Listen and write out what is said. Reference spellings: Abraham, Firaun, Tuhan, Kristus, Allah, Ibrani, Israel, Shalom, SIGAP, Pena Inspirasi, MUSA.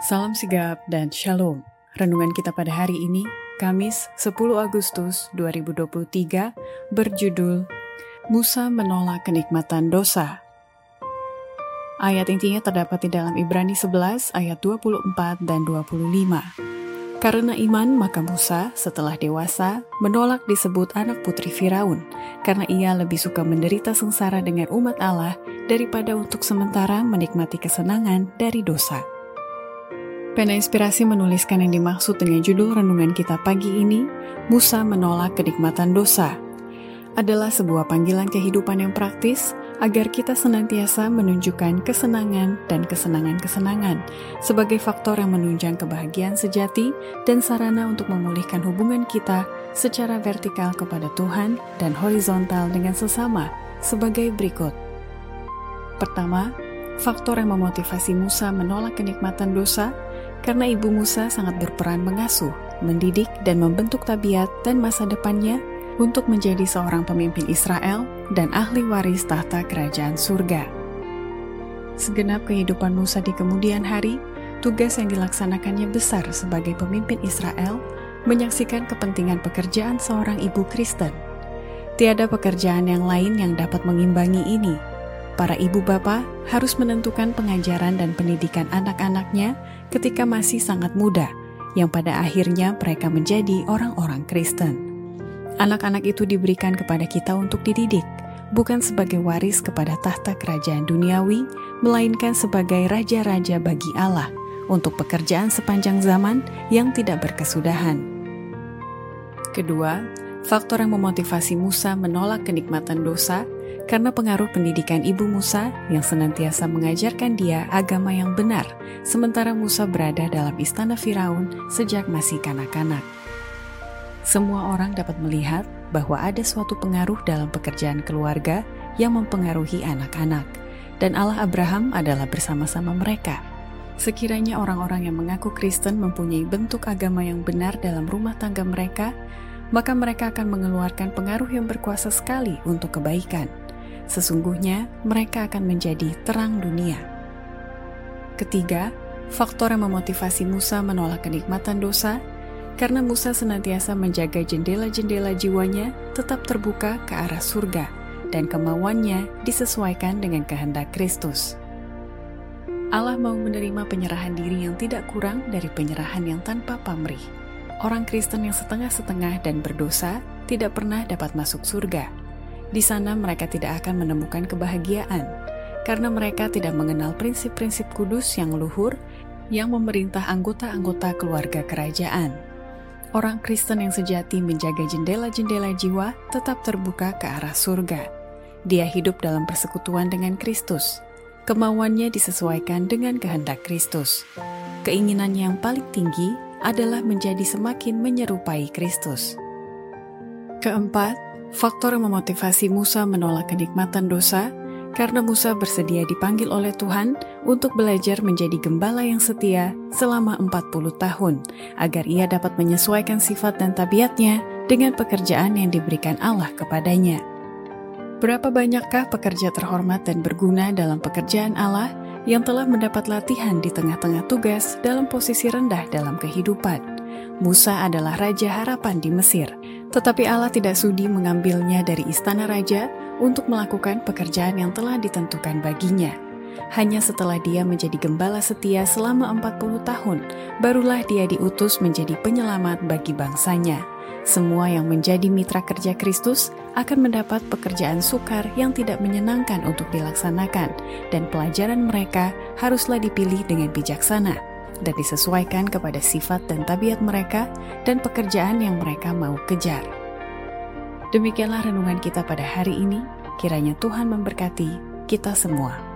Salam sigap dan shalom. Renungan kita pada hari ini, Kamis 10 Agustus 2023, berjudul MUSA Menolak Kenikmatan Dosa. Ayat intinya terdapat di dalam Ibrani 11 ayat 24 dan 25. Karena iman maka MUSA setelah dewasa menolak disebut anak putri Firaun, karena ia lebih suka menderita sengsara dengan umat Allah daripada untuk sementara menikmati kesenangan dari dosa. Pena Inspirasi menuliskan yang dimaksud dengan judul renungan kita pagi ini, MUSA Menolak Kenikmatan Dosa, adalah sebuah panggilan kehidupan yang praktis agar kita senantiasa menunjukkan kesenangan dan kesenangan-kesenangan sebagai faktor yang menunjang kebahagiaan sejati dan sarana untuk memulihkan hubungan kita secara vertikal kepada Tuhan dan horizontal dengan sesama sebagai berikut. Pertama, faktor yang memotivasi MUSA menolak kenikmatan dosa, karena ibu MUSA sangat berperan mengasuh, mendidik, dan membentuk tabiat dan masa depannya untuk menjadi seorang pemimpin Israel dan ahli waris tahta kerajaan surga. Segenap kehidupan MUSA di kemudian hari, tugas yang dilaksanakannya besar sebagai pemimpin Israel, menyaksikan kepentingan pekerjaan seorang ibu Kristen. Tiada pekerjaan yang lain yang dapat mengimbangi ini. Para ibu bapa harus menentukan pengajaran dan pendidikan anak-anaknya ketika masih sangat muda, yang pada akhirnya mereka menjadi orang-orang Kristen. Anak-anak itu diberikan kepada kita untuk dididik, bukan sebagai waris kepada tahta kerajaan duniawi, melainkan sebagai raja-raja bagi Allah, untuk pekerjaan sepanjang zaman yang tidak berkesudahan. Kedua, faktor yang memotivasi MUSA menolak kenikmatan dosa, karena pengaruh pendidikan ibu MUSA yang senantiasa mengajarkan dia agama yang benar, sementara MUSA berada dalam istana Firaun sejak masih kanak-kanak. Semua orang dapat melihat bahwa ada suatu pengaruh dalam pekerjaan keluarga yang mempengaruhi anak-anak, dan Allah Abraham adalah bersama-sama mereka. Sekiranya orang-orang yang mengaku Kristen mempunyai bentuk agama yang benar dalam rumah tangga mereka, maka mereka akan mengeluarkan pengaruh yang berkuasa sekali untuk kebaikan. Sesungguhnya, mereka akan menjadi terang dunia. Ketiga, faktor yang memotivasi MUSA menolak kenikmatan dosa, karena MUSA senantiasa menjaga jendela-jendela jiwanya tetap terbuka ke arah surga, dan kemauannya disesuaikan dengan kehendak Kristus. Allah mau menerima penyerahan diri yang tidak kurang dari penyerahan yang tanpa pamrih. Orang Kristen yang setengah-setengah dan berdosa tidak pernah dapat masuk surga. Di sana mereka tidak akan menemukan kebahagiaan, karena mereka tidak mengenal prinsip-prinsip kudus yang luhur yang memerintah anggota-anggota keluarga kerajaan. Orang Kristen yang sejati menjaga jendela-jendela jiwa tetap terbuka ke arah surga. Dia hidup dalam persekutuan dengan Kristus. Kemauannya disesuaikan dengan kehendak Kristus. Keinginannya yang paling tinggi adalah menjadi semakin menyerupai Kristus. Keempat, faktor yang memotivasi MUSA menolak kenikmatan dosa, karena MUSA bersedia dipanggil oleh Tuhan untuk belajar menjadi gembala yang setia selama 40 tahun, agar ia dapat menyesuaikan sifat dan tabiatnya dengan pekerjaan yang diberikan Allah kepadanya. Berapa banyakkah pekerja terhormat dan berguna dalam pekerjaan Allah yang telah mendapat latihan di tengah-tengah tugas dalam posisi rendah dalam kehidupan? MUSA adalah raja harapan di Mesir, tetapi Allah tidak sudi mengambilnya dari istana raja untuk melakukan pekerjaan yang telah ditentukan baginya. Hanya setelah dia menjadi gembala setia selama 40 tahun, barulah dia diutus menjadi penyelamat bagi bangsanya. Semua yang menjadi mitra kerja Kristus akan mendapat pekerjaan sukar yang tidak menyenangkan untuk dilaksanakan, dan pelajaran mereka haruslah dipilih dengan bijaksana dan disesuaikan kepada sifat dan tabiat mereka dan pekerjaan yang mereka mau kejar. Demikianlah renungan kita pada hari ini. Kiranya Tuhan memberkati kita semua.